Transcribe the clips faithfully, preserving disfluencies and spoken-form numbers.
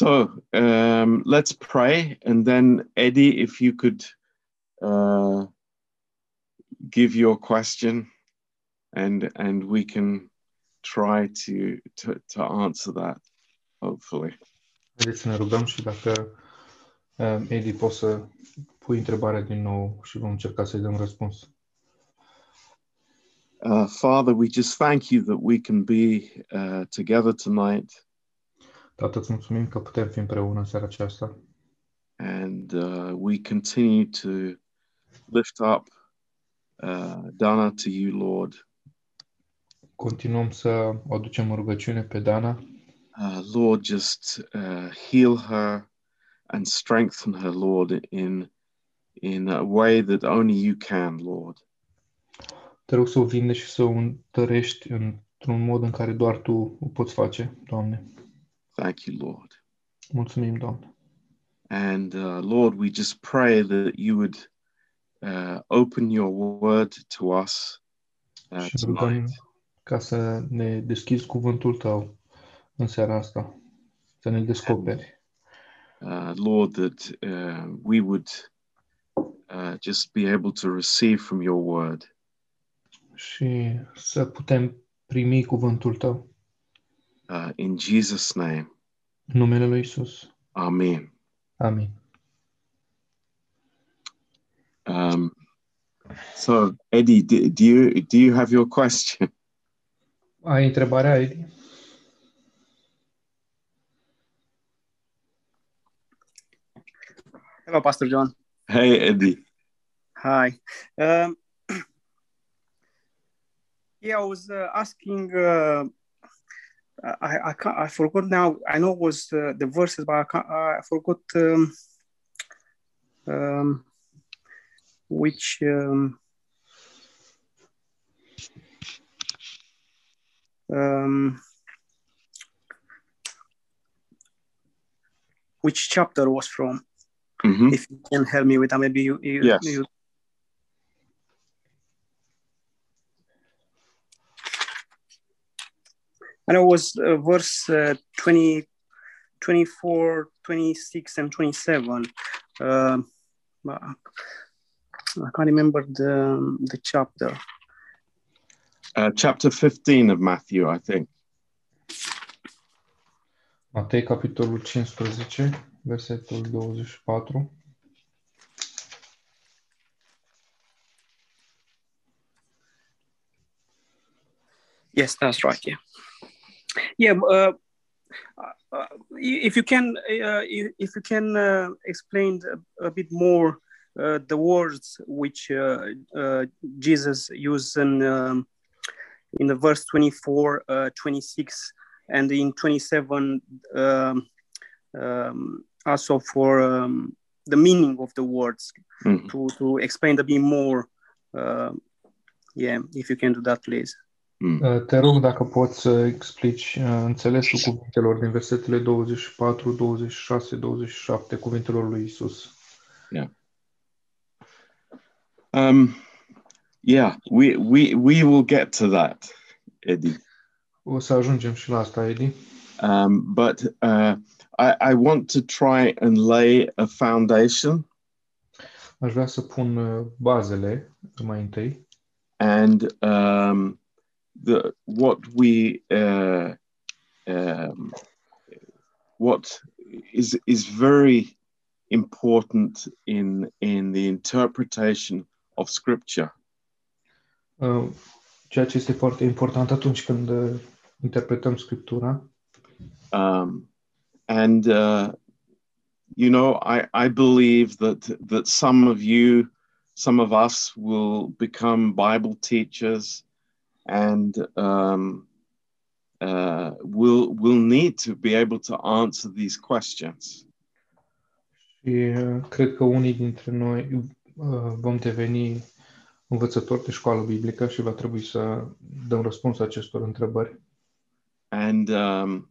So um, let's pray, and then Eddie, if you could uh, give your question, and and we can try to to, to answer that, hopefully. Haideți să ne rugăm și dacă um, Eddie poți să pui întrebarea din nou și vom încerca să-i dăm răspuns. Uh, Father, we just thank you that we can be uh, together tonight. Tată, îți mulțumim că putem fi împreună în seara aceasta. And uh, we continue to lift up uh, Dana to you, Lord. Continuăm să o aducem în rugăciune pe Dana. Uh, Lord, just uh, heal her and strengthen her, Lord, in in a way that only you can, Lord. Te rog să o vindești și să o întărești într-un mod în care doar tu o poți face, Doamne. Thank you, Lord. Mulțumim, Doamne. And uh, Lord, we just pray that you would uh, open your word to us uh, tonight. Ca să ne deschizi cuvântul tău în seara asta, să ne descoperi. Uh, Lord, that uh, we would uh, just be able to receive from your word. Și să putem primi cuvântul tău. Uh, in Jesus' name. În numele lui Isus. Amen. Amen. Um, so, Eddie, do, do you do you have your question? Ai întrebarea, Eddie? Hello, Pastor John. Hey, Eddie. Hi. Um, yeah, I was uh, asking. Uh, I I can't, I forgot now. I know it was uh, the verses, but I, can't, I forgot um, um, which um, um, which chapter was from. Mm-hmm. If you can help me with that, maybe you. you, yes. you And it was uh, verse uh, twenty, twenty-four, twenty-six, and twenty-seven. Uh, I can't remember the, the chapter. Uh, chapter fifteen of Matthew, I think. Matei, capitolul cincisprezece, versetul douăzeci și patru. Yes, that's right, yeah. Yeah, uh, uh, if you can, uh, if you can uh, explain a, a bit more uh, the words which uh, uh, Jesus used in um, in the verse twenty-four, uh, twenty-six, and in twenty-seven, um, um, also for um, the meaning of the words, mm-hmm. to to explain a bit more. Uh, yeah, if you can do that, please. Mm. Te rog dacă poți să explici uh, înțelesul cuvintelor din versetele douăzeci și patru, douăzeci și șase, douăzeci și șapte, cuvintelor lui Isus. Yeah. Um, yeah, we we we will get to that, Eddie. O să ajungem și la asta, Eddie. Um, but uh, I I want to try and lay a foundation. Aș vrea să pun uh, bazele mai întâi. And um, The, what we uh, um, what is is very important in in the interpretation of Scripture. Uh, ceea ce este foarte important atunci când uh, interpretăm Scriptura. Um, and uh, you know, I I believe that that some of you, some of us, will become Bible teachers. And um, uh, we'll we'll need to be able to answer these questions. Și cred că unii dintre noi vom deveni învățători de școală biblică și va trebui să dăm răspuns acestor întrebări. And um,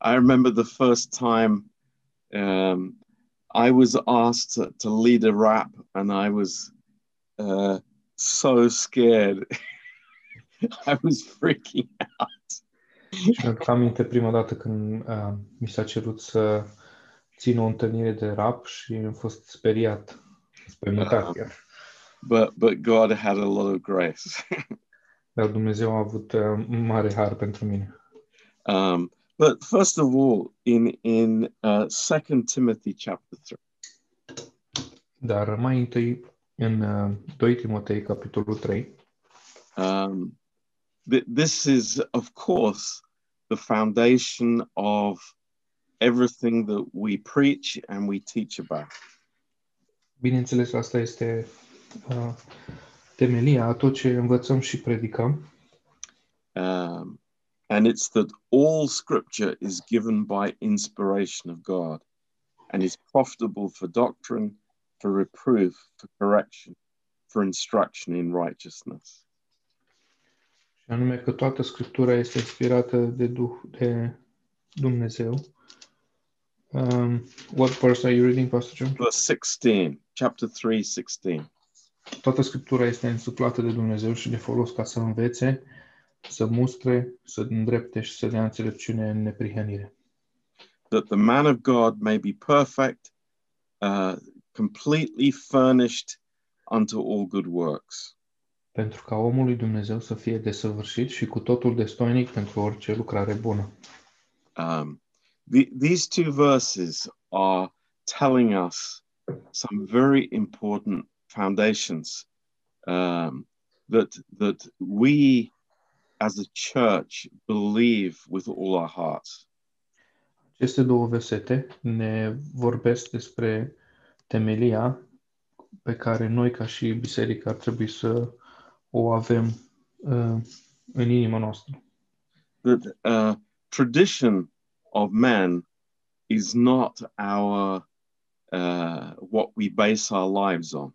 I remember the first time um, I was asked to, to lead a rap, and I was uh, so scared. I was freaking out. Și mi-aduc aminte prima dată când uh, mi s-a cerut să țin o întâlnire de rap și am fost speriat, sperimentat chiar. But, but God had a lot of grace. Dar Dumnezeu a avut uh, mare har pentru mine. Um, but first of all, in in uh, Second Timothy chapter three. Dar mai întâi în uh, doi Timotei capitolul trei. Um, th- this is of course the foundation of everything that we preach and we teach about. Bineînțeles, asta este uh, temelia a tot ce învățăm și predicăm. Um, and it's that all scripture is given by inspiration of God and is profitable for doctrine, for reproof, for correction, for instruction in righteousness. Și anume că toată scriptura este inspirată de Duh, de Dumnezeu. Um, what verse are you reading, Pastor John? Verse sixteen, chapter three, sixteen. Toată scriptura este însuplată de Dumnezeu și de folos ca să învețe, să mustre, să îndrepte și să dea înțelepciune în neprihănire. That the man of God may be perfect, uh, completely furnished unto all good works. Pentru ca omul lui Dumnezeu să fie desăvârșit și cu totul destoinic pentru orice lucrare bună. Um, the, these two verses are telling us some very important foundations um, that that we as a church believe with all our hearts. Aceste două versete ne vorbesc despre temelia pe care noi ca și biserică ar trebui să o avem uh, în inima noastră. That uh, tradition of man is not our uh, what we base our lives on.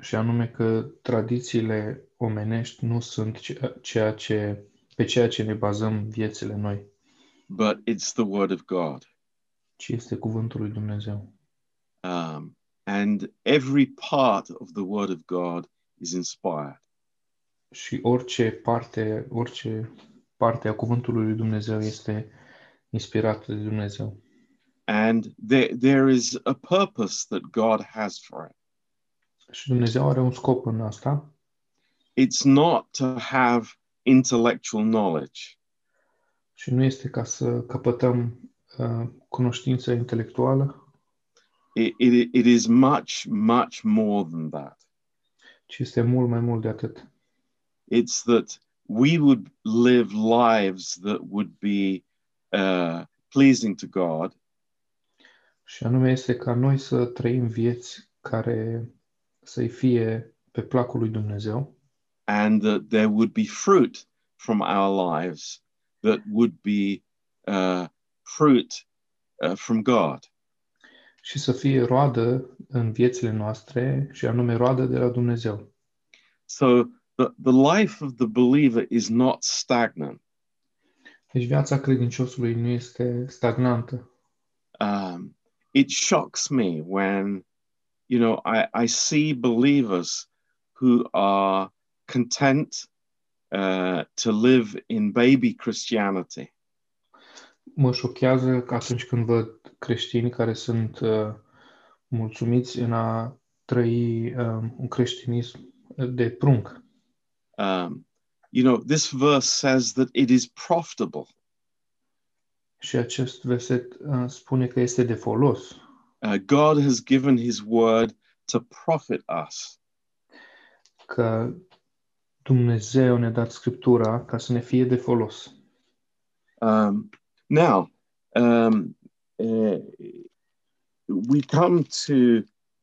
Și anume că tradițiile omenești nu sunt ceea ce, pe ceea ce ne bazăm viețile noi. But it's the word of God. Ci este cuvântul lui Dumnezeu. Um, and every part of the word of God is inspired. Și orice parte, orice parte a cuvântului lui Dumnezeu este inspirată de Dumnezeu. And there, there is a purpose that God has for it. Și Dumnezeu are un scop în asta. It's not to have intellectual knowledge. Și nu este ca să căpătăm uh, cunoștință intelectuală. It, it, it is much, much more than that. Ci este mult mai mult de atât. It's that we would live lives that would be uh, pleasing to God. Și anume este ca noi să trăim vieți care să-i fie pe placul lui Dumnezeu. And that there would be fruit from our lives that would be uh, fruit uh, from God. Și să fie roadă în viețile noastre și anume roadă de la Dumnezeu. So the, the life of the believer is not stagnant. Deci viața credinciosului nu este stagnantă. Um, it shocks me when, you know, I, I see believers who are content uh, to live in baby Christianity. Mă șochează că atunci când văd creștini care sunt uh, mulțumiți în a trăi uh, un creștinism de prunc. Um, you know, this verse says that it is profitable. Și acest verset uh, spune că este de folos. Uh, God has given his word to profit us. Că Dumnezeu ne-a dat Scriptura ca să ne fie de folos. Um, now, um, Uh, we come to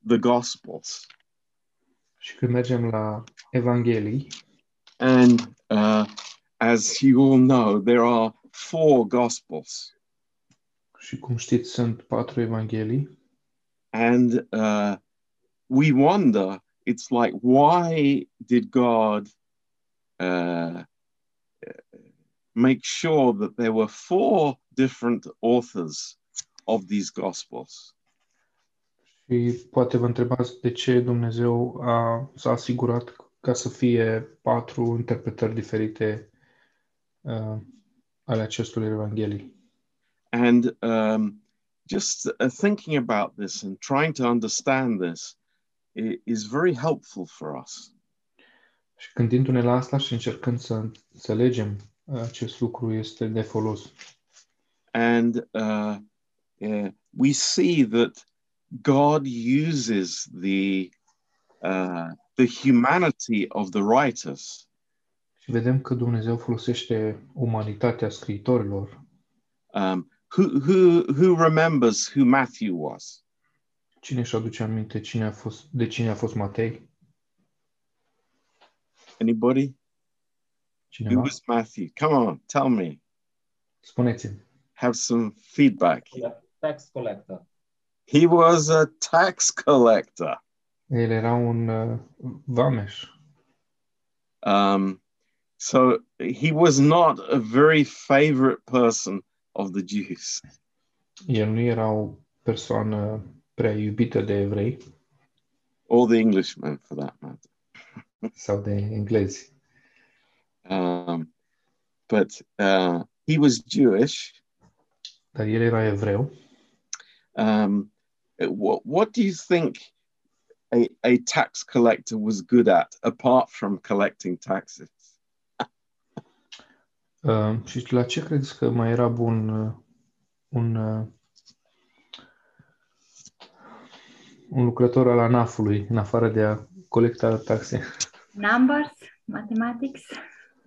the Gospels. Și când mergem la Evanghelii. And uh, as you all know, there are four Gospels. Și cum știți, sunt patru Evanghelii. And uh, we wonder, it's like, why did God uh, make sure that there were four different authors of these Gospels? Și poate vă întrebați de ce Dumnezeu a, s-a asigurat ca să fie patru interpretări diferite uh, ale acestor evanghelii. And um, just uh, thinking about this and trying to understand this is very helpful for us. Și gândindu-ne la asta și încercând să înțelegem acest lucru este de folos. And uh, yeah, we see that God uses the uh, the humanity of the writers. Și vedem că Dumnezeu folosește umanitatea scriitorilor. Um, who who who remembers who Matthew was? Cine își aduce aminte cine a fost, de cine a fost Matei? Anybody? Cineva? Who was Matthew? Come on, tell me. Spuneți-mi. Have some feedback. Tax collector. He was a tax collector. El era un uh, vameș. Um, so he was not a very favorite person of the Jews. El nu era o persoană prea iubită de evrei. Or the Englishmen, for that matter. Sau de englezi. Um, but uh, he was Jewish. Dar el era evreu. Um, what, what do you think a, a tax collector was good at, apart from collecting taxes? uh, și la ce crezi că mai era bun uh, un uh, un lucrător al ANAF-ului, în afară de a colecta taxe? Numbers, mathematics.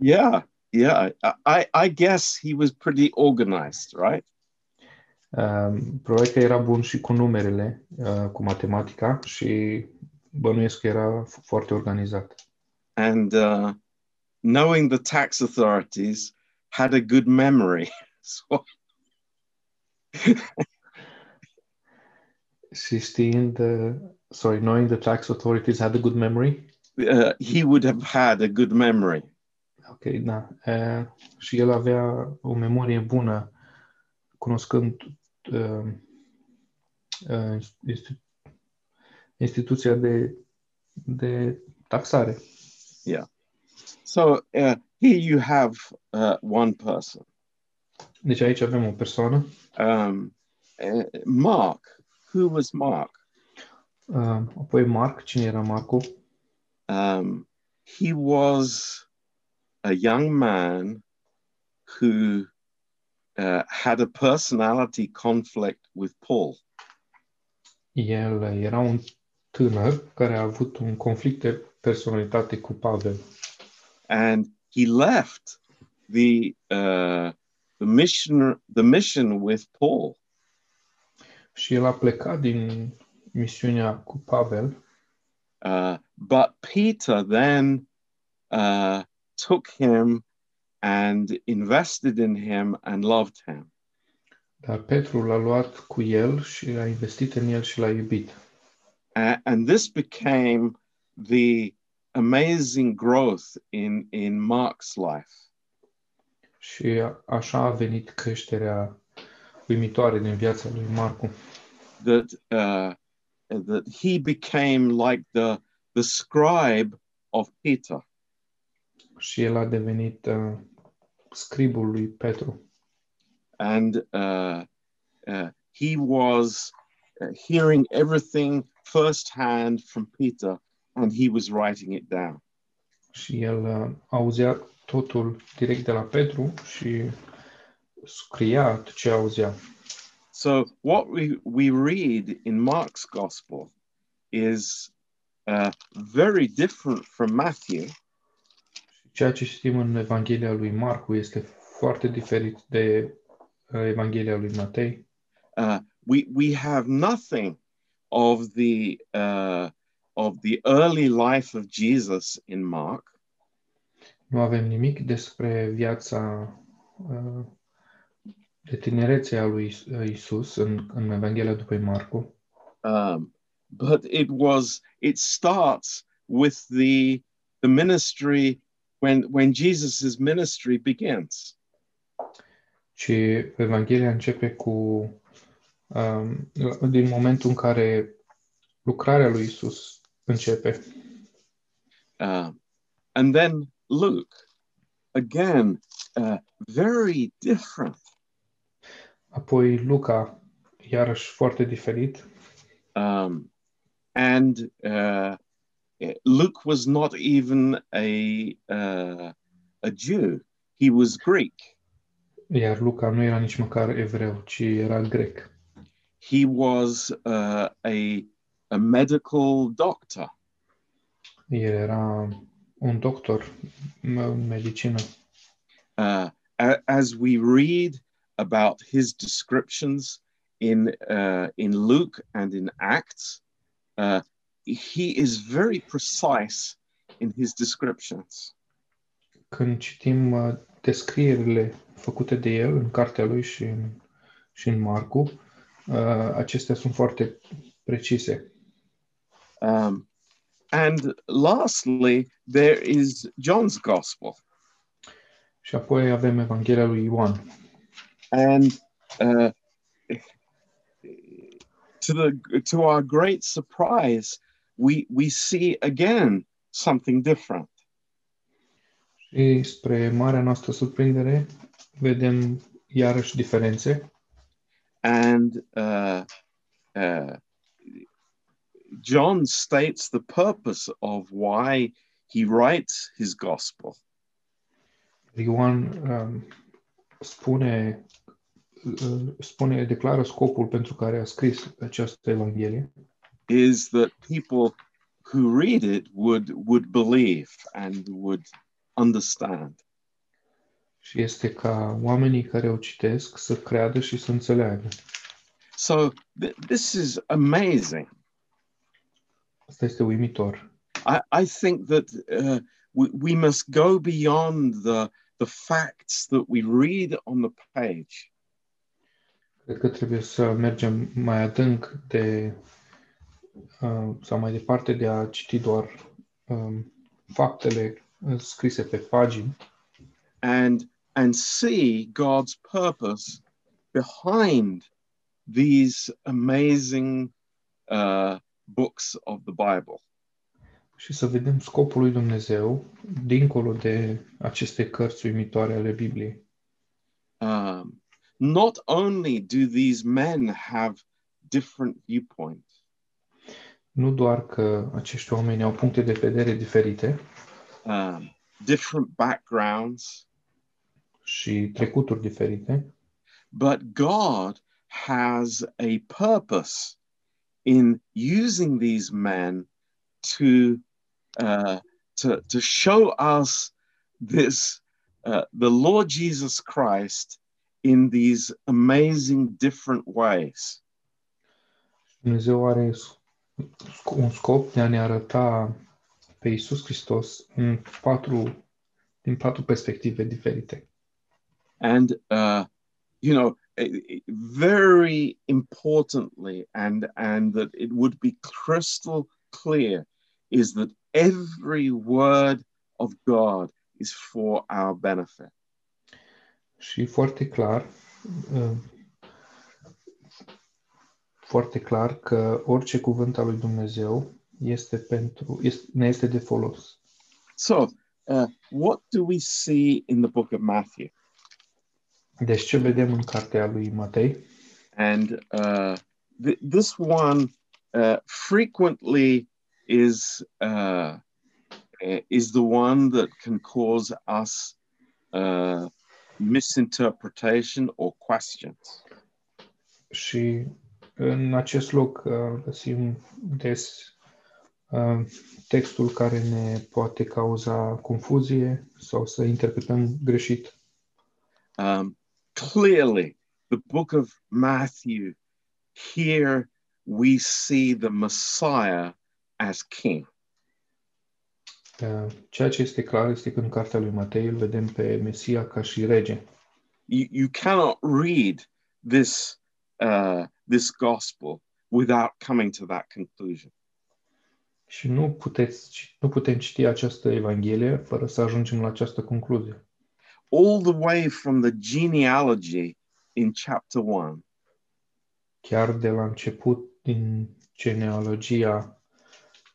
Yeah, yeah. I, I guess he was pretty organized, right? Um, probabil că era bun și cu numerele, uh, cu matematica, și bănuiesc că era foarte organizat. And uh, knowing the tax authorities, had a good memory. So... și știind, uh, sorry, knowing the tax authorities had a good memory? Uh, he would have had a good memory. Okay, da. Uh, și el avea o memorie bună, cunoscând uh, uh, institu- instituția de, de taxare. Yeah. So, uh, here you have uh, one person. Deci aici avem o persoană. Um, uh, Mark. Who was Mark? Uh, apoi Mark, cine era Marcu? Um, he was a young man who uh, had a personality conflict with Paul. El era un tânăr care a avut un conflict de personalitate cu Pavel. And he left the uh, the mission the mission with Paul. Și el a plecat din misiunea cu Pavel. Uh, but Peter then uh, took him and invested in him and loved him. Dar Petru l-a luat cu el și a investit în el și l-a iubit. Uh, and this became the amazing growth in, in Mark's life. Și așa a venit creșterea uimitoare din viața lui Marcu. That, uh, that he became like the, the scribe of Peter. Și el a devenit uh, scribul lui Petru. And uh, uh, he was uh, hearing everything first hand from Peter and he was writing it down. Și el uh, auzea totul direct de la Petru și scria ce auzea. So what we, we read in Mark's gospel is uh, very different from Matthew. Ceea ce citim în Evanghelia lui Marcu este foarte diferit de Evanghelia lui Matei. Uh, we we have nothing of the uh, of the early life of Jesus in Mark. Nu avem nimic despre viața uh, de tinerețea lui Isus în, în Evanghelia după Marcu. Um, but it was it starts with the the ministry when when Jesus's ministry begins. Și Evanghelia începe cu um, din momentul în care lucrarea lui Isus începe. Uh, and then Luke again uh, very different. Apoi Luca, iarăși foarte diferit. Um, and uh, Luke was not even a uh, a Jew. He was Greek. Iar Luca nu era nici măcar evreu, ci era grec. He was uh, a a medical doctor. El era un doctor în medicină. Uh, as we read about his descriptions in uh, in Luke and in Acts, uh, he is very precise in his descriptions. Când citim uh, descrierile făcute de el în cartea lui și în, și în Marcu, uh, acestea sunt foarte precise. Um, and lastly, there is John's Gospel. Și apoi avem Evanghelia lui Ioan. And uh, to the to our great surprise, we we see again something different. Și spre marea noastră surprindere, vedem iarăși diferențe. And uh, uh, John states the purpose of why he writes his gospel. Ioan um, spune, uh, spune, declară scopul pentru care a scris această Evanghelie. Is that people who read it would would believe and would understand. Și este ca oamenii care o citesc să creadă și să înțeleagă. So th- this is amazing. Asta este uimitor. I, I think that uh, we, we must go beyond the the facts that we read on the page. Cred că trebuie să mergem mai adânc de uh, sau mai departe de a citi doar um, faptele scrise pe pagini. And and see God's purpose behind these amazing uh, books of the Bible. Și să vedem scopul lui Dumnezeu dincolo de aceste cărți uimitoare ale Bibliei. Um, not only do these men have different viewpoints. Nu doar că acești oameni au puncte de vedere diferite. Um, different backgrounds și trecuturi diferite, but God has a purpose in using these men to uh, to to show us this uh, the Lord Jesus Christ in these amazing different ways. Dumnezeu are un scop de a ne arăta pe Iisus Hristos în patru, din patru perspective diferite. And, uh, you know, very importantly, and, and that it would be crystal clear, is that every word of God is for our benefit. Și foarte clar, uh, foarte clar că orice cuvânt al lui Dumnezeu este pentru, este, ne este de folos. So, uh, what do we see in the book of Matthew? Deci ce vedem în cartea lui Matei? And uh, th- this one uh, frequently is uh, is the one that can cause us uh, misinterpretation or questions. Și în acest loc uh, găsim des Uh, textul care ne poate cauza confuzie sau să interpretăm greșit. Um, clearly, the book of Matthew, here we see the Messiah as king. Uh, ceea ce este clar este că în cartea lui Matei îl vedem pe Mesia ca și rege. You, you cannot read this, uh, this gospel without coming to that conclusion. Și nu, puteți, nu putem citi această Evanghelie fără să ajungem la această concluzie. All the way from the genealogy in chapter one. Chiar de la început din genealogia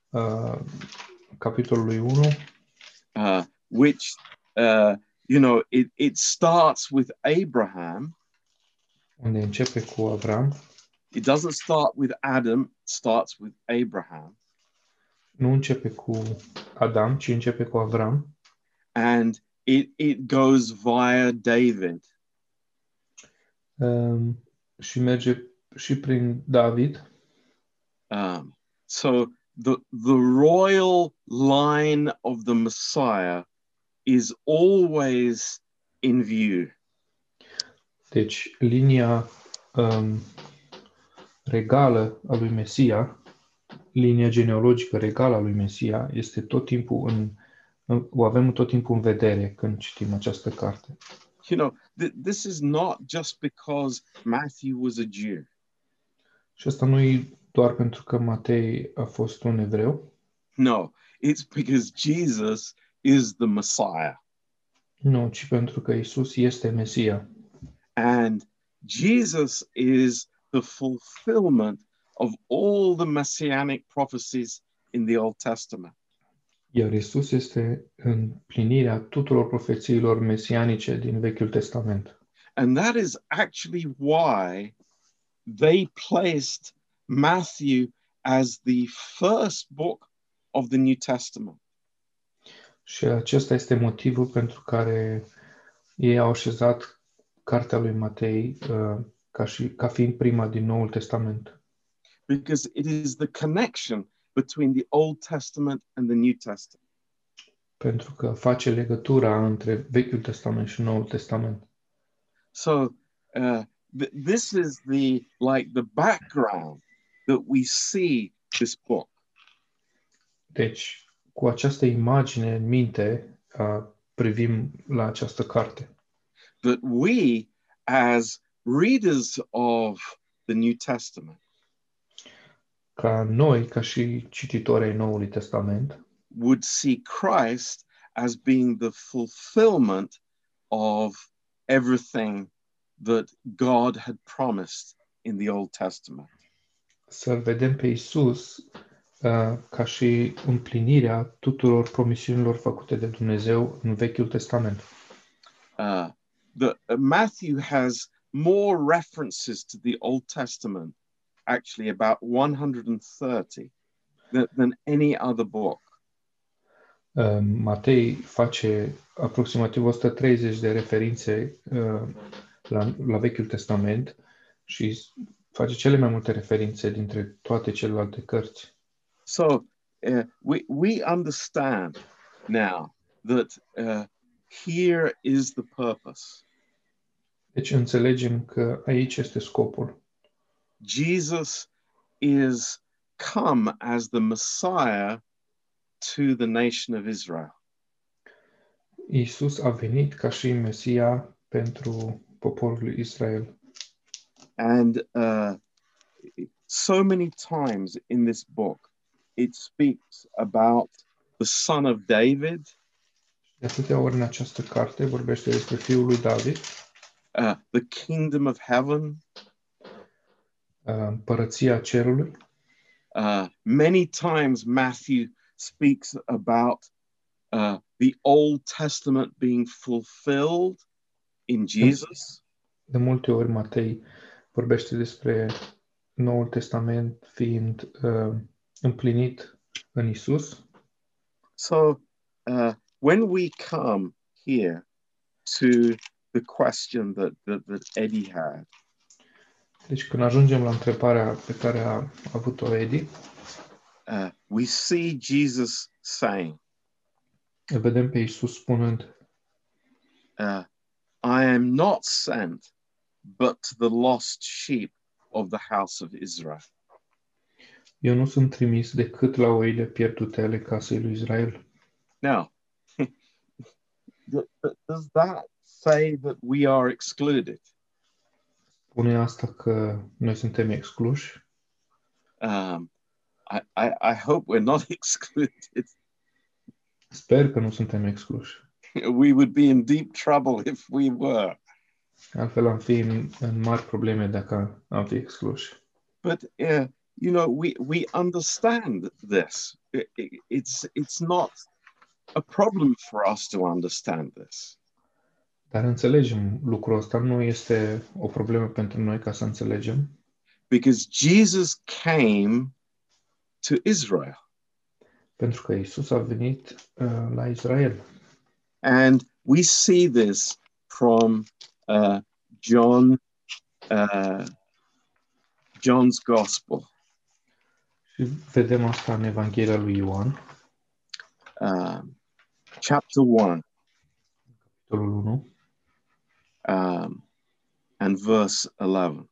uh, capitolului unu. Uh, which uh, You know, it, it starts with Abraham. Unde începe cu Avram. It doesn't start with Adam, it starts with Abraham. Nu începe cu Adam, ci începe cu Avram. And it it goes via David. Um, și merge și prin David. Um, so the the royal line of the Messiah is always in view. Deci linia um, regală a lui Mesia, linia genealogică regală a lui Mesia este tot timpul în, în o avem tot timpul în vedere când citim această carte. You know, th- this is not just because Matthew was a Jew. Și asta nu e doar pentru că Matei a fost un evreu. No, it's because Jesus is the Messiah. Nu, ci pentru că Isus este Mesia. And Jesus is the fulfillment of all the messianic prophecies in the Old Testament. Iar Isus este împlinirea tuturor profețiilor mesianice din Vechiul Testament. And that is actually why they placed Matthew as the first book of the New Testament. Și acesta este motivul pentru care ei au așezat cartea lui Matei uh, ca și ca fiind prima din Noul Testament. Because it is the connection between the Old Testament and the New Testament. Pentru că face legătura între Vechiul Testament și Noul Testament. So uh, th- this is the like the background that we see this book. Deci cu această imagine în minte uh, privim la această carte. That we, as readers of the New Testament, ca noi, ca și cititori ai Noului Testament, would see Christ as being the fulfillment of everything that God had promised in the Old Testament. Să-l vedem pe Iisus uh, ca și împlinirea tuturor promisiunilor făcute de Dumnezeu în Vechiul Testament. Uh, The, uh, Matthew has more references to the Old Testament, actually about one hundred thirty, than, than any other book. Uh, Matei face aproximativ one hundred treizeci de referințe uh, la, la Vechiul Testament și face cele mai multe referințe dintre toate celelalte cărți. So, uh, we, we understand now that uh, here is the purpose. Deci înțelegem că aici este scopul. Jesus is come as the Messiah to the nation of Israel. Iisus a venit ca și Mesia pentru poporul Israel. And uh, so many times in this book it speaks about the son of David. De atâtea ori în această carte vorbește despre Fiul lui David, uh, the kingdom of heaven, uh, împărăția cerului. Uh, many times Matthew speaks about uh, the Old Testament being fulfilled in Jesus. De multe ori Matei vorbește despre Noul Testament fiind uh, împlinit în Isus. So, uh, when we come here to the question that, that, that Eddie had. Deci când ajungem la întrebarea pe care a avut-o Eddie, uh, we see Jesus saying, îl vedem pe Iisus spunând, uh, I am not sent but to the lost sheep of the house of Israel. Eu nu sunt trimis decât la oile pierdute ale casei lui Israel. Now, does that say that we are excluded? Spune asta că noi suntem excluși? Um, I, I, I hope we're not excluded. Sper că nu suntem excluși. We would be in deep trouble if we were. Altfel am fi în, în mari probleme dacă am fi excluși. But uh, you know, we we understand this. It, it, it's it's not a problem for us to understand this. Dar înțelegem lucrul ăsta, nu este o problemă pentru noi ca să înțelegem. Because Jesus came to Israel. Pentru că Isus a venit uh, la Israel. And we see this from uh, John uh, John's Gospel. Și vedem asta în Evanghelia lui Ioan. Uh, chapter one. Capitolul unu. Um, and verse eleven.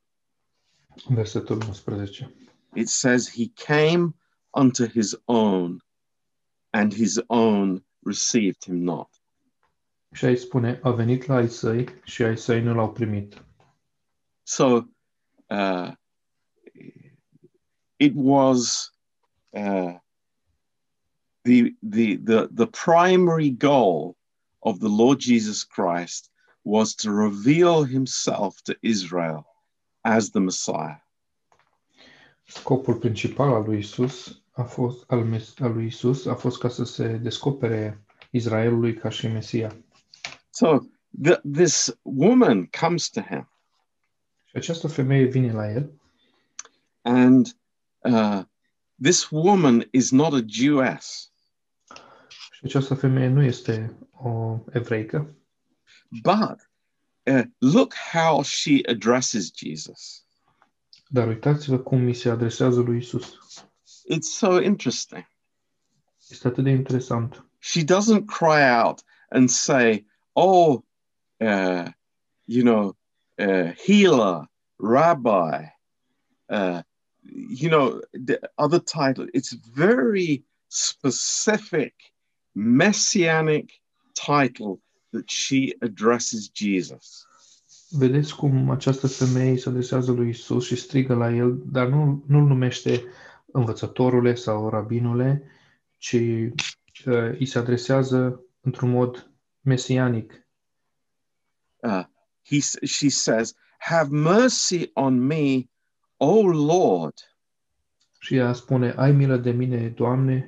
Versetul unsprezece. It says, he came unto his own, and his own received him not. Și ai spune, a venit la ai săi și ai săi nu l-au primit. So, uh, it was uh, the, the, the, the primary goal of the Lord Jesus Christ was to reveal himself to Israel as the Messiah. Scopul principal al lui Isus a fost al, Mes- al lui Isus a fost ca să se descopere Israelului ca și Mesia. So the, this woman comes to him. Și această femeie vine la el. And uh, this woman is not a Jewess. Și această femeie nu este o evreică. But uh, look how she addresses Jesus. Dar uitați-vă cum îi se adresează lui Isus. It's so interesting. Este atât de interesant. She doesn't cry out and say, "Oh, uh, you know, uh, healer, rabbi, uh, you know, the other title." It's very specific, messianic title that she addresses Jesus. Vedeți cum această femeie se adresează lui Isus și strigă la el, dar nu nu-l numește învățătorule sau rabinule, ci uh, îi se adresează într-un mod mesianic. Uh, he, she says, "Have mercy on me, O Lord." Și ea spune, ai milă de mine, Doamne.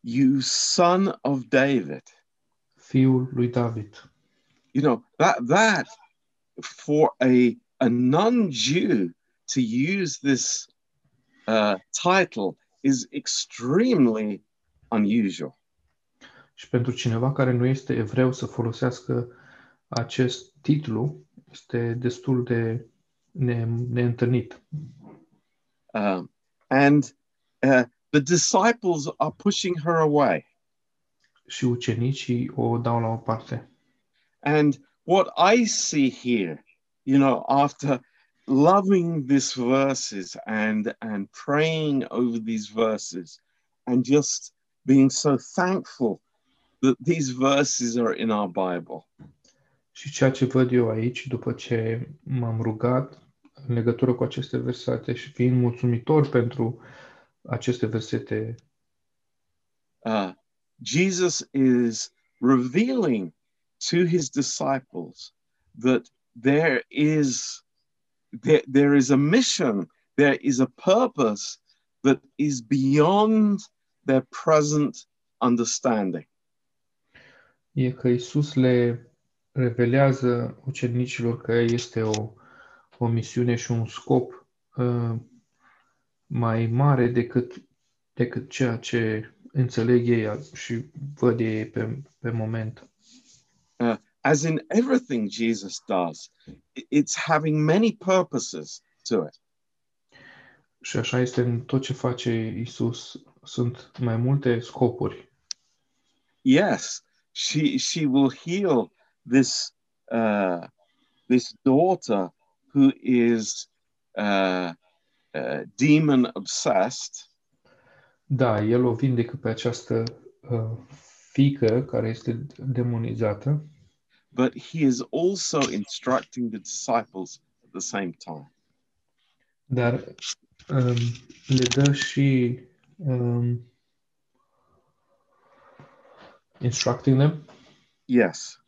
You son of David. Fiul lui David. You know, that that for a a non-Jew to use this uh, title is extremely unusual. Și pentru cineva care nu este evreu să folosească acest titlu este destul de ne, neîntâlnit. Uh, and uh, the disciples are pushing her away. Și ucenicii o dau la o parte. And what I see here, you know, after loving these verses and and praying over these verses and just being so thankful that these verses are in our Bible. Și ceea ce văd eu aici, după ce m-am rugat în legătură cu aceste versete și fiind mulțumitor pentru aceste versete, uh, Jesus is revealing to his disciples that there is there, there is a mission, there is a purpose that is beyond their present understanding. E că Iisus le revelează ucenicilor că este o o misiune și un scop uh, mai mare decât decât ceea ce înțeleg ei și văd ei pe, pe moment. Uh, as in everything Jesus does, it's having many purposes to it. Și așa este în tot ce face Isus, sunt mai multe scopuri. Yes, she she will heal this uh, this daughter who is uh, uh, demon obsessed. Da, el o vindecă pe această uh, fiică care este demonizată. But he is also instructing the disciples at the same time. Dar um, le dă și um, instructing them? Yes.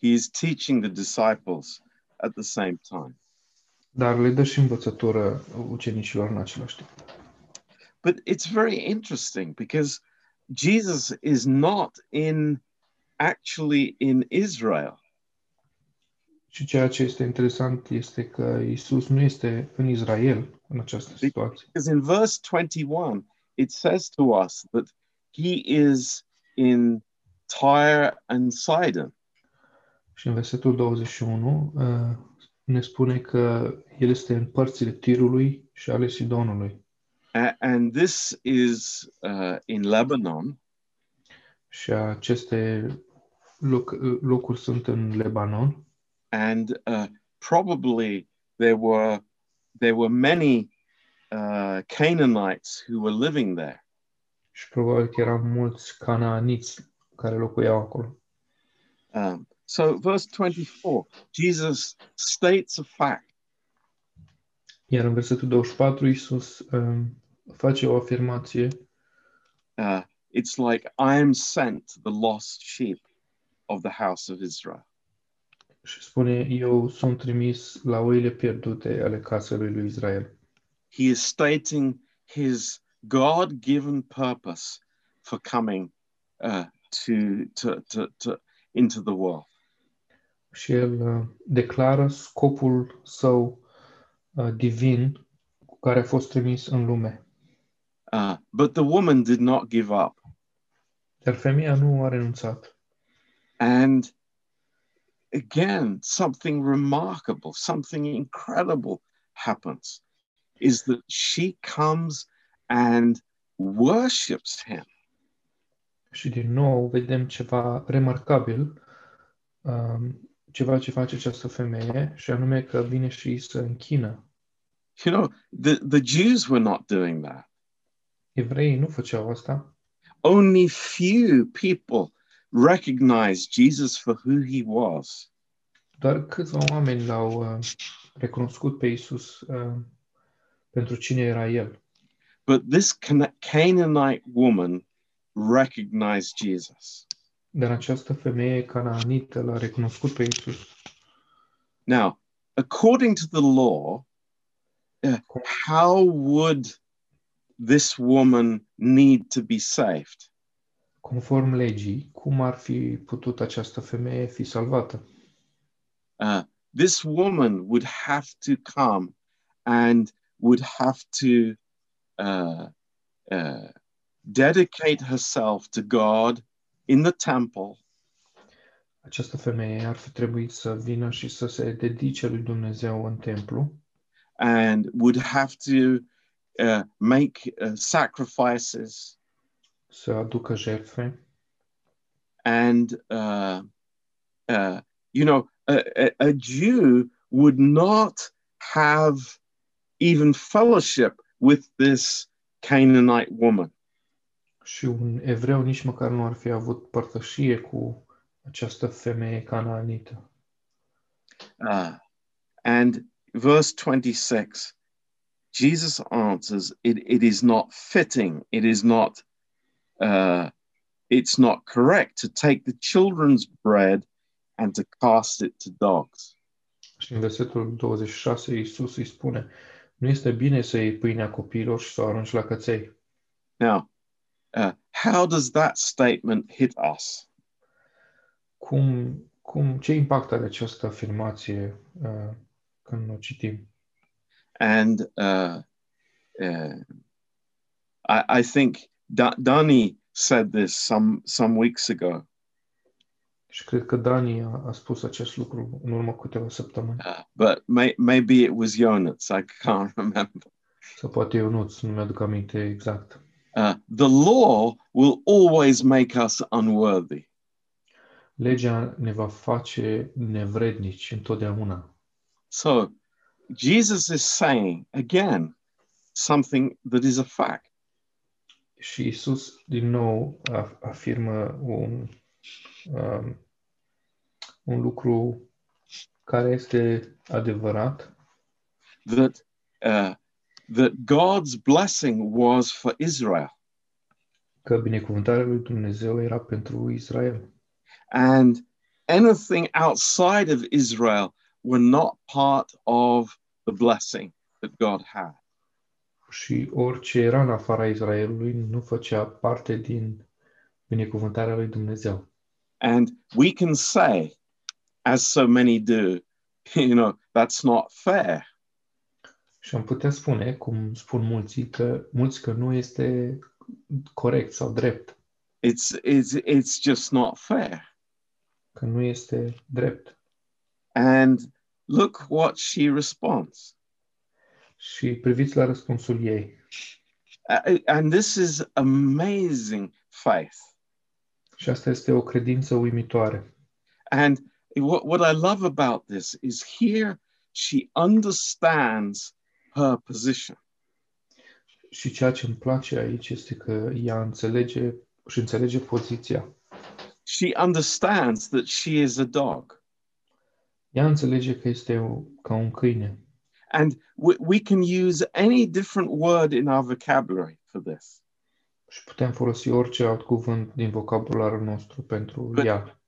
He is teaching the disciples at the same time. Dar le dă și învățătură ucenicilor în același timp. But it's very interesting because Jesus is not in actually in Israel. Și ceea ce este interesant este că Isus nu este în Israel în această situație. Because in verse twenty-one it says to us that he is in Tyre and Sidon. Și în versetul douăzeci și unu uh, ne spune că el este în părțile Tirului și ale Sidonului. Uh, and this is uh, in Lebanon. Și aceste loc, locuri sunt în Lebanon. And uh, probably there were there were many uh, Canaanites who were living there. Și probabil că erau mulți canaaniți care locuiau acolo. Um, so verse twenty-four, Jesus states a fact. Iar în versetul douăzeci și patru, Iisus um, face o afirmație. Uh, it's like I am sent to the lost sheep of the house of Israel. Și spune, eu sunt trimis la oile pierdute ale caselui lui Israel. He is stating his God-given purpose for coming uh, to, to, to, to, into the world. Și el uh, declară scopul său uh, divin cu care a fost trimis în lume. Uh, but the woman did not give up. Dar femeia nu a renunțat. And again, something remarkable, something incredible happens, is that she comes and worships him. Și din nou vedem ceva remarcabil, um, ceva ce face această femeie, și anume că vine și se închină. You know, the, the Jews were not doing that. Evreii nu făceau asta. Only few people recognize Jesus for who he was. Doar câțiva oameni l-au uh, recunoscut pe Iisus uh, pentru cine era el. But this Can- Canaanite woman recognized Jesus. Dar această femeie canaanită l-a recunoscut pe Iisus. Now, according to the law, uh, how would this woman need to be saved? Conform legii, cum ar fi putut această femeie fi salvată? Uh, this woman would have to come and would have to uh, uh, dedicate herself to God in the temple. Această femeie ar fi trebuit să vină și să se dedice lui Dumnezeu în templu. And would have to uh, make uh, sacrifices. Să aducă jertfe. And uh, uh, you know, a, a, a Jew would not have even fellowship with this Canaanite woman. Și un evreu nici măcar nu ar fi avut părtășie cu această femeie canaanită. Uh, and verse twenty-six, Jesus answers, it, it is not fitting, it is not Uh, it's not correct to take the children's bread and to cast it to dogs. Și în versetul douăzeci și șase Iisus îi spune, nu este bine să iei pâinea copiilor și să o arunci la căței. Now, uh, how does that statement hit us? Cum, cum, ce impact are această afirmație uh, când o citim? And uh, uh, I, I think Da- Dani said this some some weeks ago. Și cred că Dani a, a spus acest lucru în urmă câteva săptămâni. Uh, but may, maybe it was Jonas, I can't remember. Sau poate Ionuț, nu mi-aduc aminte exact. Uh, the law will always make us unworthy. Legea ne va face nevrednici întotdeauna. So, Jesus is saying again something that is a fact. Și Iisus din nou afirmă un, um, un lucru care este adevărat. That, uh, that God's blessing was for Israel. Că binecuvântarea lui Dumnezeu era pentru Israel. And anything outside of Israel were not part of the blessing that God had. și orice era în afara Israelului nu făcea parte din binecuvântarea lui Dumnezeu. And we can say, as so many do, you know, that's not fair. Și am putea spune, cum spun mulți, că mulți că nu este corect sau drept. It's it's it's just not fair. Că nu este drept. And look what she responds. Și priviți la răspunsul ei. And this is amazing faith. Și asta este o credință uimitoare. And what what I love about this is here she understands her position. Și ceea ce îmi place aici este că ea înțelege și înțelege poziția. She understands that she is a dog. Ea înțelege că este o, ca un câine. And we, we can use any different word in our vocabulary for this. Și putem folosi orice alt cuvânt din vocabularul nostru pentru but, ea.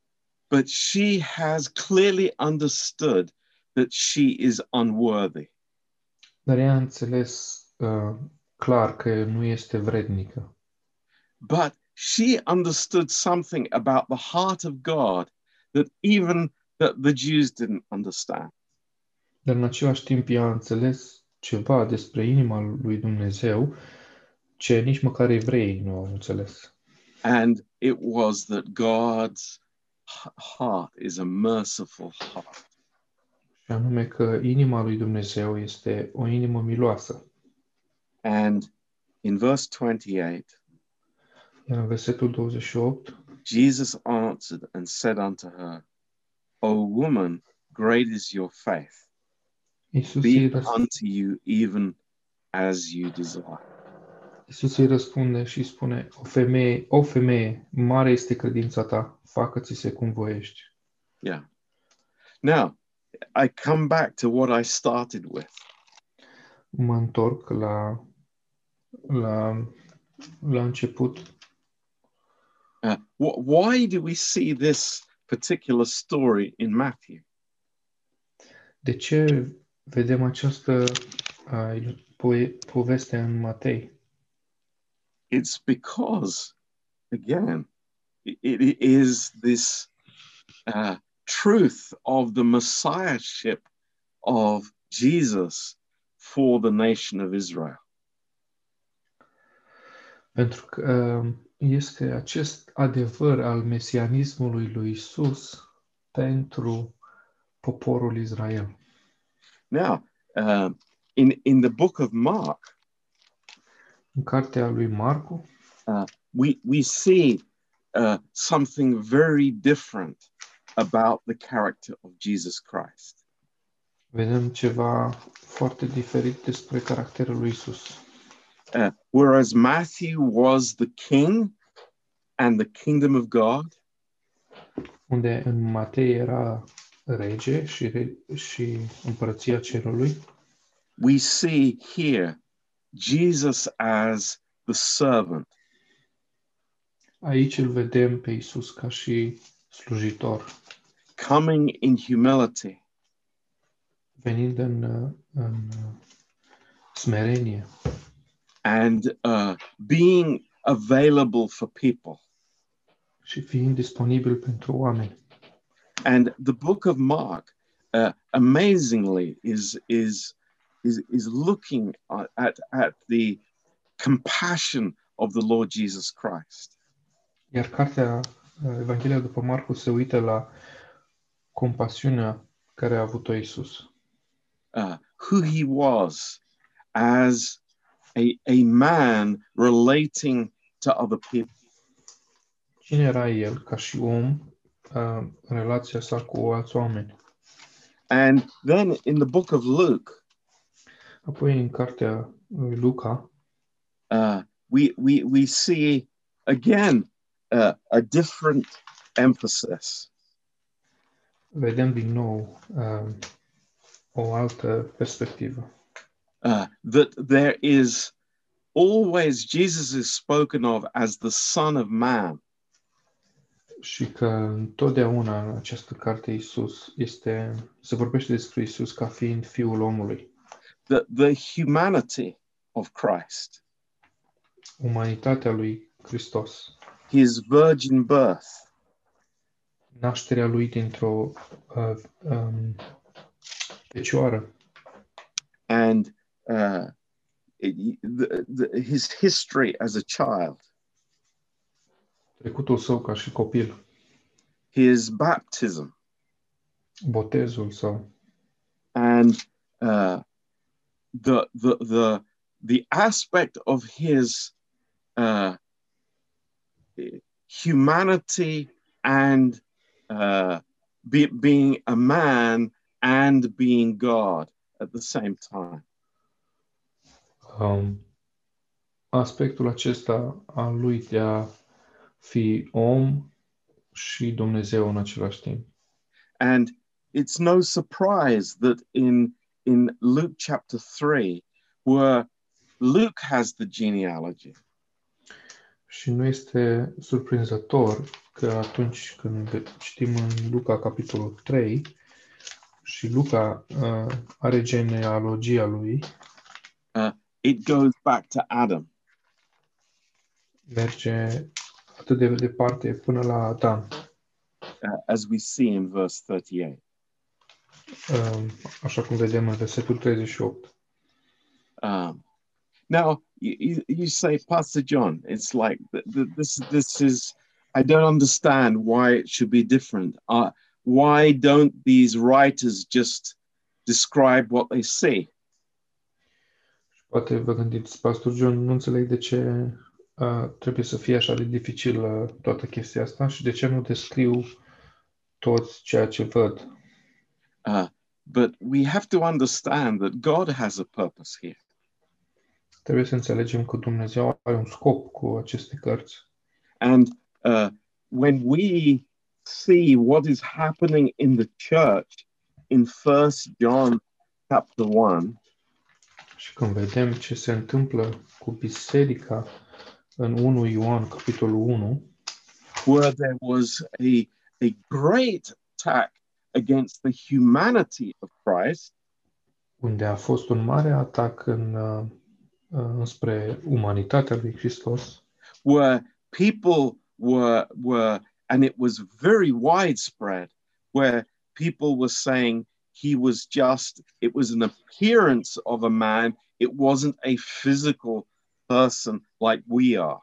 But she has clearly understood that she is unworthy. Dar ea a înțeles uh, clar că nu este vrednică. But she understood something about the heart of God that even that the Jews didn't understand. Dar în același timp ea a înțeles ceva despre inima lui Dumnezeu ce nici măcar evreii nu au înțeles. And it was that God's heart is a merciful heart. Și anume că inima lui Dumnezeu este o inimă miloasă. And in verse twenty-eight, în versetul douăzeci și opt, Jesus answered and said unto her, O woman, great is your faith. Be unto you even as you desire. Iisus îi răspunde și spune, o femeie, o femeie, mare este credința ta, facă-ți-se cum voiești. Yeah. Now, I come back to what I started with. Mă întorc la la la început. Uh, why do we see this particular story in Matthew? De ce vedem această uh, po- poveste în Matei? It's because, again, it, it is this uh, truth of the messiahship of Jesus for the nation of Israel. Pentru că uh, este acest adevăr al mesianismului lui Isus pentru poporul Israel. Now, uh, in in the book of Mark, în cartea lui Marcu, uh, we we see uh, something very different about the character of Jesus Christ. Vedem ceva foarte diferit despre caracterul lui Isus. Uh, whereas Matthew was the king and the kingdom of God, unde în Matei era rege și, re- și împărăția cerului, we see here Jesus as the servant. Aici îl vedem pe Iisus ca și slujitor. Coming in humility. Venind în, în smerenie. And uh, being available for people. Și fiind disponibil pentru oameni. And the book of Mark, uh, amazingly, is is is is looking at at the compassion of the Lord Jesus Christ. Iar cartea Evanghelia după Marcu se uită la compasiunea care a avut-o Iisus. Uh, who he was as a a man relating to other people. Cine era el ca și om? Uh, relația sa cu alți oameni. And then in the book of Luke, apoi în cartea lui Luca, uh, we we we see again uh, a different emphasis. Vedem din nou um, o altă perspectivă. Uh, that there is always Jesus is spoken of as the Son of Man. Și că întotdeauna în această carte Iisus este, se vorbește despre Iisus ca fiind Fiul omului. The, the humanity of Christ. Umanitatea lui Hristos. His virgin birth. Nașterea lui dintr-o uh, um, fecioară. And uh, it, the, the, his history as a child. Trecutul său ca și copil. His baptism. Botezul său. And uh, the, the, the, the aspect of his uh, humanity and uh, be, being a man and being God at the same time. Um, aspectul acesta al lui de a fi om și Dumnezeu în același timp. And it's no surprise that in in Luke chapter three, where Luke has the genealogy. Și nu este surprinzător că atunci când citim în Luca capitolul trei și Luca uh, are genealogia lui, uh, it goes back to Adam. Merge atât de departe până la Adam. Uh, as we see in verse thirty-eight. Um, așa cum vedem în versetul treizeci și opt. Um, now, you, you say, Pastor John, it's like, this, this is, I don't understand why it should be different. Uh, why don't these writers just describe what they see? Poate vă gândiți, Pastor John, nu înțeleg de ce uh, trebuie să fie așa de dificil uh, toată chestia asta și de ce nu descriu tot ceea ce văd. Uh, but we have to understand that God has a purpose here. Trebuie să înțelegem că Dumnezeu are un scop cu aceste cărți. And uh, when we see what is happening in the church in First John chapter one, și când vedem ce se întâmplă cu biserica în întâi Ioan capitolul unu, where there was a a great attack against the humanity of Christ, unde a fost un mare atac în uh, înspre umanitatea lui Hristos, where people were were and it was very widespread, where people were saying he was just, it was an appearance of a man, it wasn't a physical person like we are.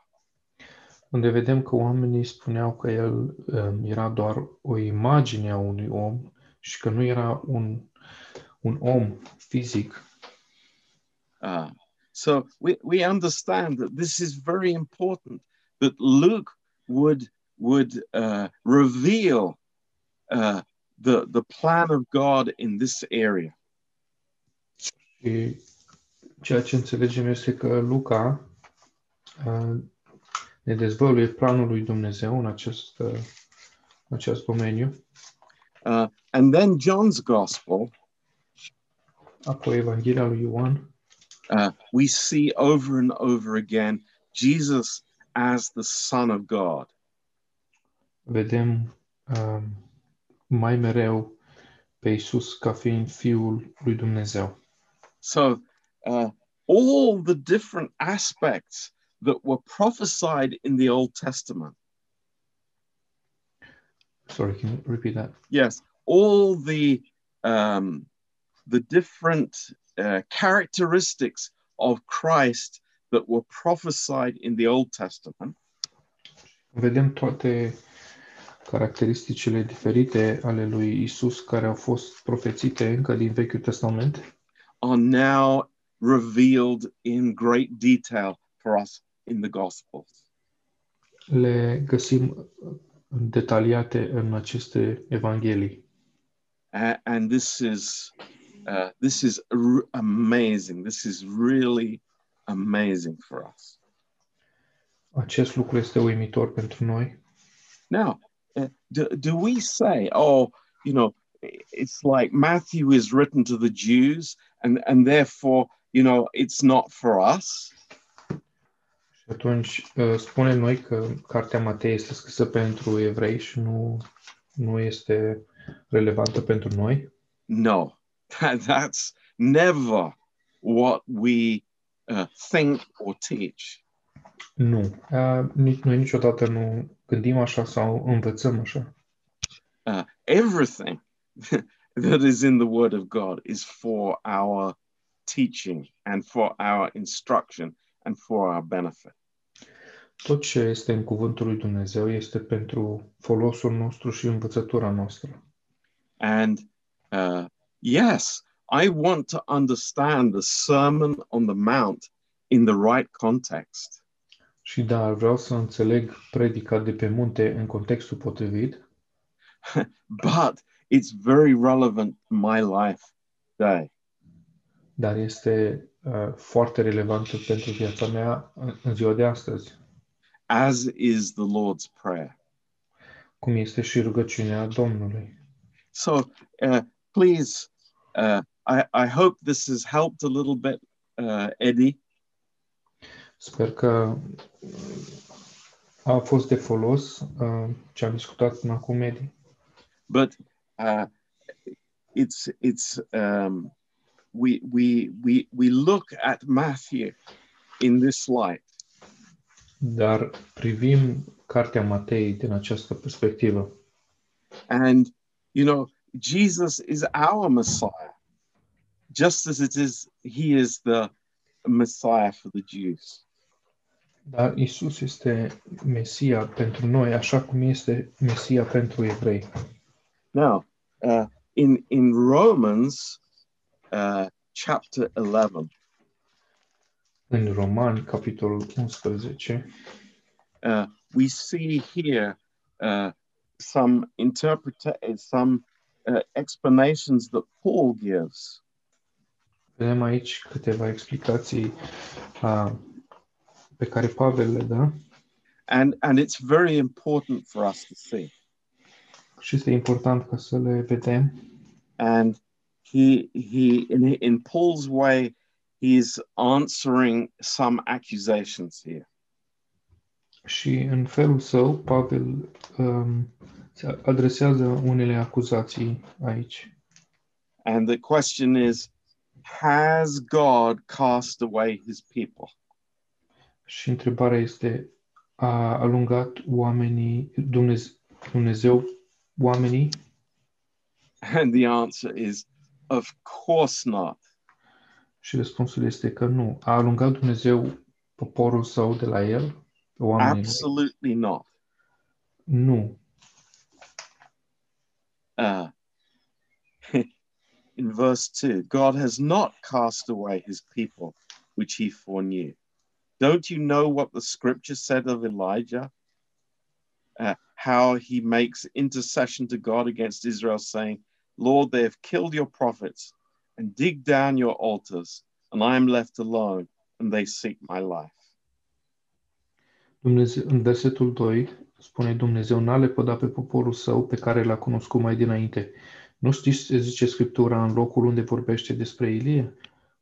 Unde vedem că oamenii spuneau că el um, era doar o imagine a unui om și că nu era un un om fizic. Uh, so we we understand that this is very important, that Luke would would uh, reveal uh, the the plan of God in this area. Și ceea ce înțelegem este că Luca uh, ne dezvăluie planul lui Dumnezeu în acest, uh, în acest domeniu. Uh, and then John's Gospel. Apoi Evanghelia lui Ioan. Uh, we see over and over again Jesus as the Son of God. Vedem uh, mai mereu pe Iisus ca fiind Fiul lui Dumnezeu. So uh, all the different aspects that were prophesied in the Old Testament. Sorry, can you repeat that? Yes, all the um, the different uh, characteristics of Christ that were prophesied in the Old Testament. Vedem toate caracteristicile diferite ale lui Isus care au fost profețite încă din Vechiul Testament. Are now revealed in great detail for us in the Gospels. Le găsim detaliate în aceste evanghelii. Uh, and this is uh, this is r- amazing. This is really amazing for us. Acest lucru este uimitor pentru noi. Now, uh, do, do we say, oh, you know, it's like Matthew is written to the Jews and and therefore, you know, it's not for us? Atunci spunem noi că cartea Matei este scrisă pentru evrei și nu nu este relevantă pentru noi? No. That's never what we uh, think or teach. Nu, uh, nici, noi niciodată nu gândim așa sau învățăm așa. Uh, everything that is in the Word of God is for our teaching and for our instruction and for our benefit. Tot ce este în cuvântul lui Dumnezeu este pentru folosul nostru și învățătura noastră. And uh, yes, I want to understand the Sermon on the Mount in the right context. Și da, vreau să înțeleg predica de pe munte în contextul potrivit. But it's very relevant to my life today. Dar este uh, foarte relevantă pentru viața mea în ziua de astăzi. As is the Lord's Prayer. Cum este și rugăciunea Domnului. So, uh, please, uh, I, I hope this has helped a little bit, uh, Eddie. Sper că a fost de folos uh, ce am discutat până acum, Eddie. But uh, it's it's um, we we we we look at Matthew in this light. Dar privim cartea Matei din această perspectivă. And you know, Jesus is our Messiah, just as it is he is the Messiah for the Jews. Dar Isus este Mesia pentru noi, așa cum este Mesia pentru evrei. Now, uh, in in Romans uh, chapter eleven. În Romani, capitolul unsprezece, uh, we see here uh, some interpreta some uh, explanations that Paul gives. Vedem aici câteva explicații uh, pe care Pavel le dă. And and it's very important for us to see. Și este important ca să le vedem. And he he in, in Paul's way he's answering some accusations here. Și în felul său Pavel um, adresează unele acuzații aici. And the question is, has God cast away his people? Și întrebarea este, a alungat oamenii Dumnezeu, Dumnezeu oamenii? And the answer is, of course not. Și răspunsul este că nu. A alungat Dumnezeu poporul său de la el? Oamenii? Absolutely not. Nu. Uh, in verse two, God has not cast away his people, which he foreknew. Don't you know what the scripture said of Elijah? Uh, how he makes intercession to God against Israel, saying, Lord, they have killed your prophets, and dig down your altars, and I am left alone, and they seek my life. Dumnezeu, în versetul doi spune, Dumnezeu n-a lepădat pe poporul său pe care l-a cunoscut mai dinainte. Nu știți ce zice Scriptura în locul unde vorbește despre Ilie?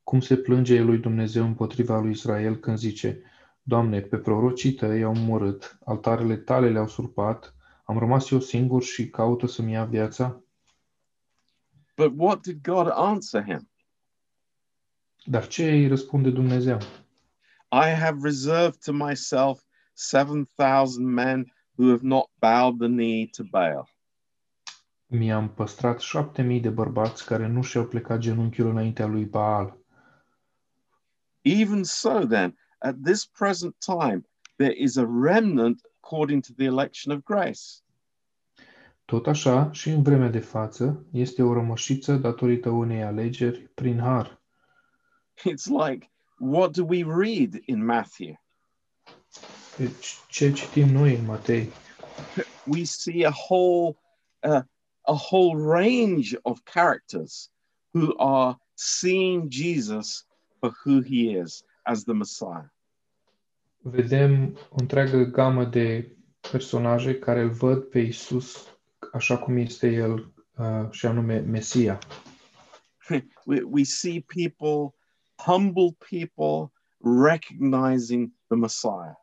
Cum se plânge el lui Dumnezeu împotriva lui Israel când zice, Doamne, pe prorocii tăi i-au omorât, altarele tale le-au surpat, am rămas eu singur și caută să-mi ia viața? But what did God answer him? Dar ce îi răspunde Dumnezeu? I have reserved to myself seven thousand men who have not bowed the knee to Baal. Mi-am păstrat șapte mii de bărbați care nu și-au plecat genunchiul înaintea lui Baal. Even so then, at this present time, there is a remnant according to the election of grace. Tot așa, și în vremea de față, este o rămășiță datorită unei alegeri prin har. It's like, what do we read in Matthew? Deci, ce citim noi în Matei? We see a whole, uh, a whole range of characters who are seeing Jesus for who he is, as the Messiah. Vedem o întreagă gamă de personaje care îl văd pe Iisus așa cum este el, uh, și anume Mesia. We, we see people, humble people, recognizing the Messiah.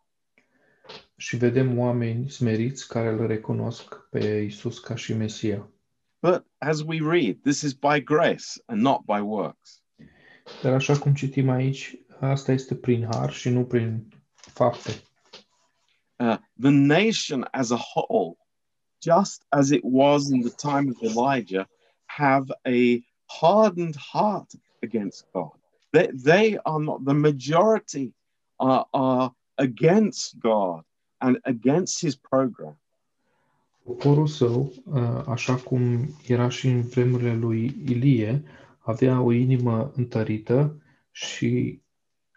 Și vedem oameni smeriți care îl recunosc pe Iisus ca și Mesia. But as we read, this is by grace and not by works. Dar așa cum citim aici, Asta este prin har și nu prin fapte. Uh, the nation as a whole, just as it was in the time of Elijah, have a hardened heart against God. They, they are not, the majority are, are against God and against his program. Poporul său, așa cum era și în vremurile lui Ilie, avea o inimă întărită și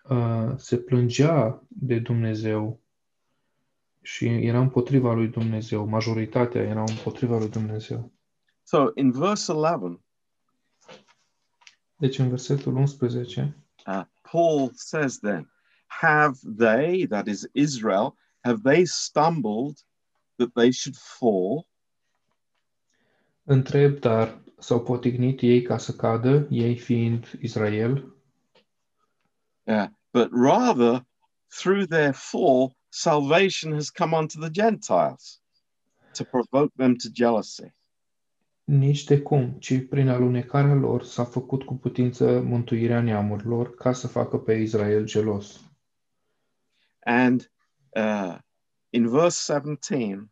uh, se plângea de Dumnezeu și era împotriva lui Dumnezeu. Majoritatea era împotriva lui Dumnezeu. So, in verse eleven, deci în versetul unsprezece, uh, Paul says then, have they, that is Israel, have they stumbled that they should fall? Întreb, dar s-au potignit ei ca să cadă, ei fiind Israel? Uh, but rather, through their fall, salvation has come unto the Gentiles to provoke them to jealousy. Nici de cum, ci prin alunecarea lor s-a făcut cu putință mântuirea neamurilor ca să facă pe Israel gelos. And uh, in verse seventeen,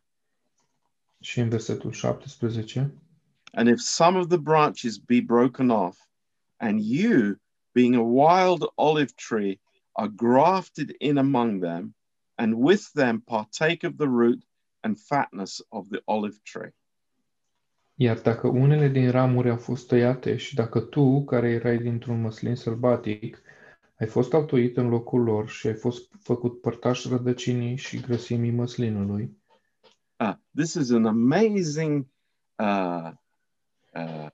și în versetul șaptesprezece, and if some of the branches be broken off, and you, being a wild olive tree, are grafted in among them, and with them partake of the root and fatness of the olive tree. Iar dacă unele din ramuri au fost tăiate și dacă tu, care erai dintr-un măslin sălbatic, ai fost altuit în locul lor și ai fost făcut părtaș rădăcinii și grăsimii măslinului. Uh, this is an amazing uh, uh,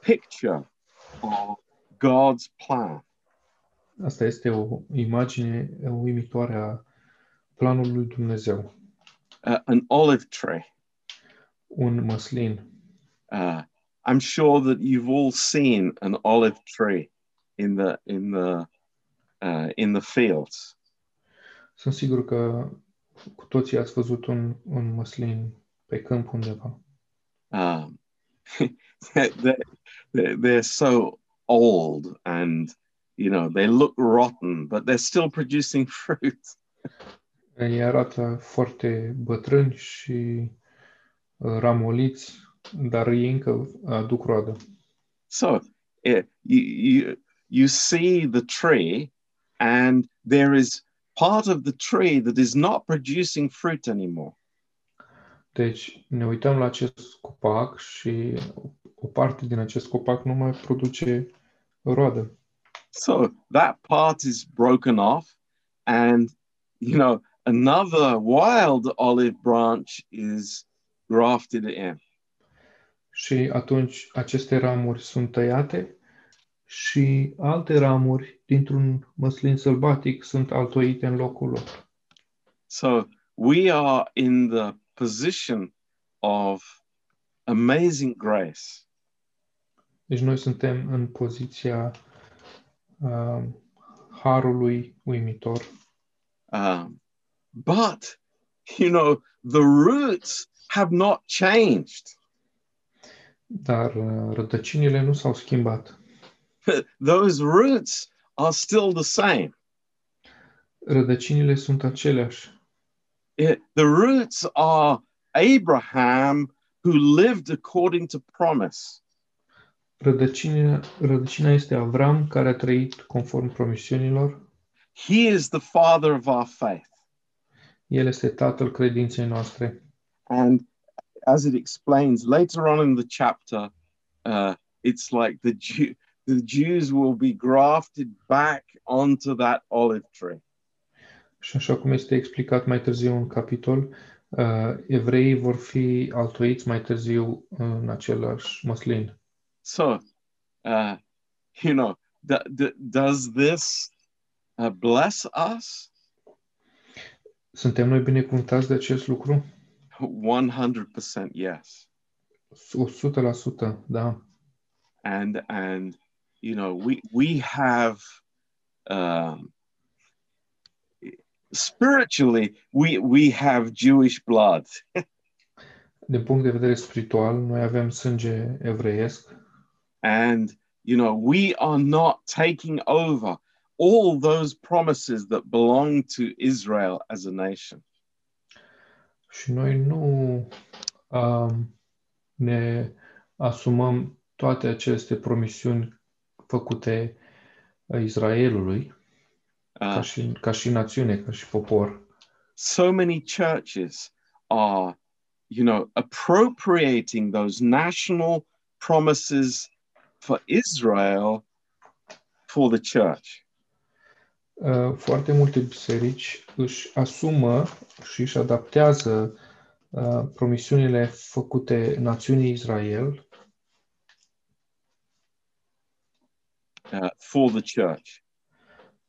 picture of God's plan. Asta este o imagine uimitoare a planului lui Dumnezeu. Uh, an olive tree. Un măslin. Uh, I'm sure that you've all seen an olive tree in the in the uh, in the fields. Sunt sigur că cu toții ați văzut un un măslin pe câmp undeva. Um, they're, they're, they're so old, and you know they look rotten, but they're still producing fruit. Ei arată foarte bătrâni și uh, ramoliți. Dar ei încă aduc roadă. So, you, you, you see the tree and there is part of the tree that is not producing fruit anymore. Deci ne uităm la acest copac și o parte din acest copac nu mai produce roadă. So, that part is broken off and, you know, another wild olive branch is grafted in. Și atunci aceste ramuri sunt tăiate și alte ramuri dintr-un măslin sălbatic sunt altoite în locul lor. So we are in the position of amazing grace. Deci noi suntem în poziția uh, harului uimitor. Um, but you know the roots have not changed. Dar rădăcinile nu s-au schimbat. Those roots are still the same. Rădăcinile sunt aceleași. The roots are Abraham who lived according to promise. Rădăcina, rădăcina este Avram care a trăit conform promisiunilor. He is the father of our faith. El este tatăl credinței noastre. And as it explains later on in the chapter, uh, it's like the, Jew, the Jews will be grafted back onto that olive tree. Și așa cum este explicat mai târziu în capitol, uh, evreii vor fi altoiți mai târziu în același măslin. So, uh, you know, d- d- does this uh, bless us? Suntem noi binecuvântați de acest lucru? one hundred percent yes. one hundred percent, da. And and you know we we have um, spiritually we we have Jewish blood. Din punct de vedere spiritual, noi avem sânge evreiesc. And you know we are not taking over all those promises that belong to Israel as a nation. Și noi nu um, ne asumăm toate aceste promisiuni făcute Israelului uh, ca și, ca și națiune, ca și popor. So many churches are, you know, appropriating those national promises for Israel for the church. Uh, foarte multe biserici își asumă și își adaptează uh, promisiunile făcute națiunii Israel uh, for the church.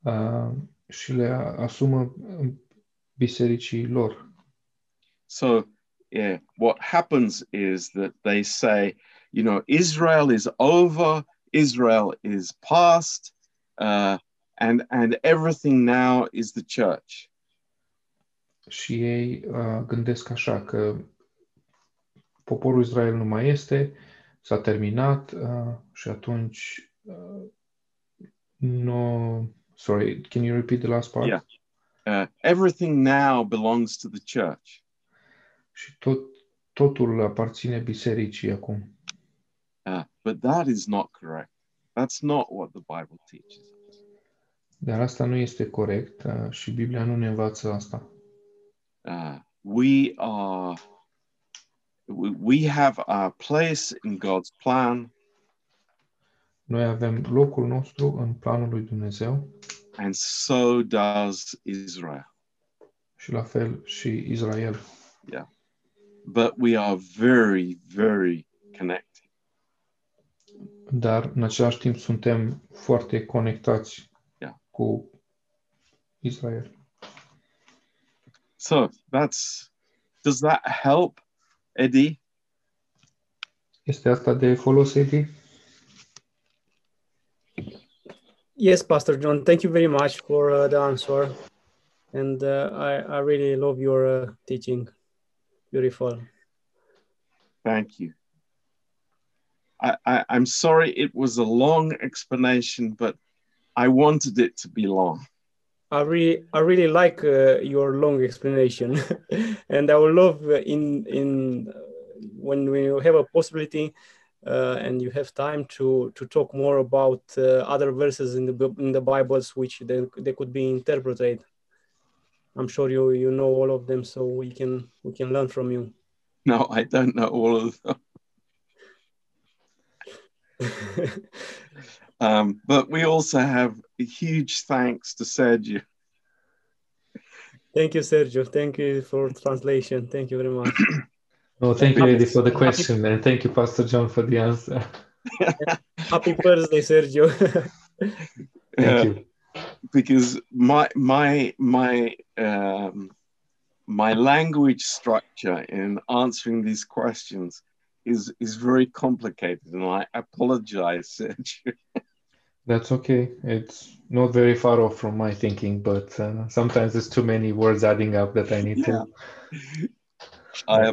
Uh, și le asumă bisericii lor. So, yeah, what happens is that they say, you know, Israel is over, Israel is past, uh, and and everything now is the church. Și ei uh, gândesc așa că poporul Israel nu mai este, s-a terminat uh, și atunci uh, no sorry, can you repeat the last part? Yeah. Uh, everything now belongs to the church. Și tot totul aparține bisericii acum. Uh, but that is not correct. That's not what the Bible teaches. Dar asta nu este corect uh, și Biblia nu ne învață asta. Uh, we are we, we have our place in God's plan. Noi avem locul nostru în planul lui Dumnezeu. And so does Israel. Și la fel și Israel. Yeah. But we are very, very connected. Dar în același timp suntem foarte conectați. Cu Israel. So that's, does that help, Eddie? Este asta de folos, Eddie? Yes, Pastor John, thank you very much for uh, the answer. And uh, I, I really love your uh, teaching. Beautiful. Thank you. I, I, I'm sorry it was a long explanation, but I wanted it to be long. I really, I really like uh, your long explanation, and I would love in in uh, when we have a possibility uh, and you have time to to talk more about uh, other verses in the in the Bibles which they, they could be interpreted. I'm sure you you know all of them, so we can we can learn from you. No, I don't know all of them. Um, but we also have a huge thanks to Sergio. Thank you, Sergio. Thank you for translation. Thank you very much. Oh, thank you, Eddie, for the question, and thank you, Pastor John, for the answer. Happy birthday, Sergio. Thank uh, you. Because my my my um, my language structure in answering these questions is is very complicated, and I apologize, Sergio. That's okay. It's not very far off from my thinking, but uh, sometimes there's too many words adding up that I need yeah. to. I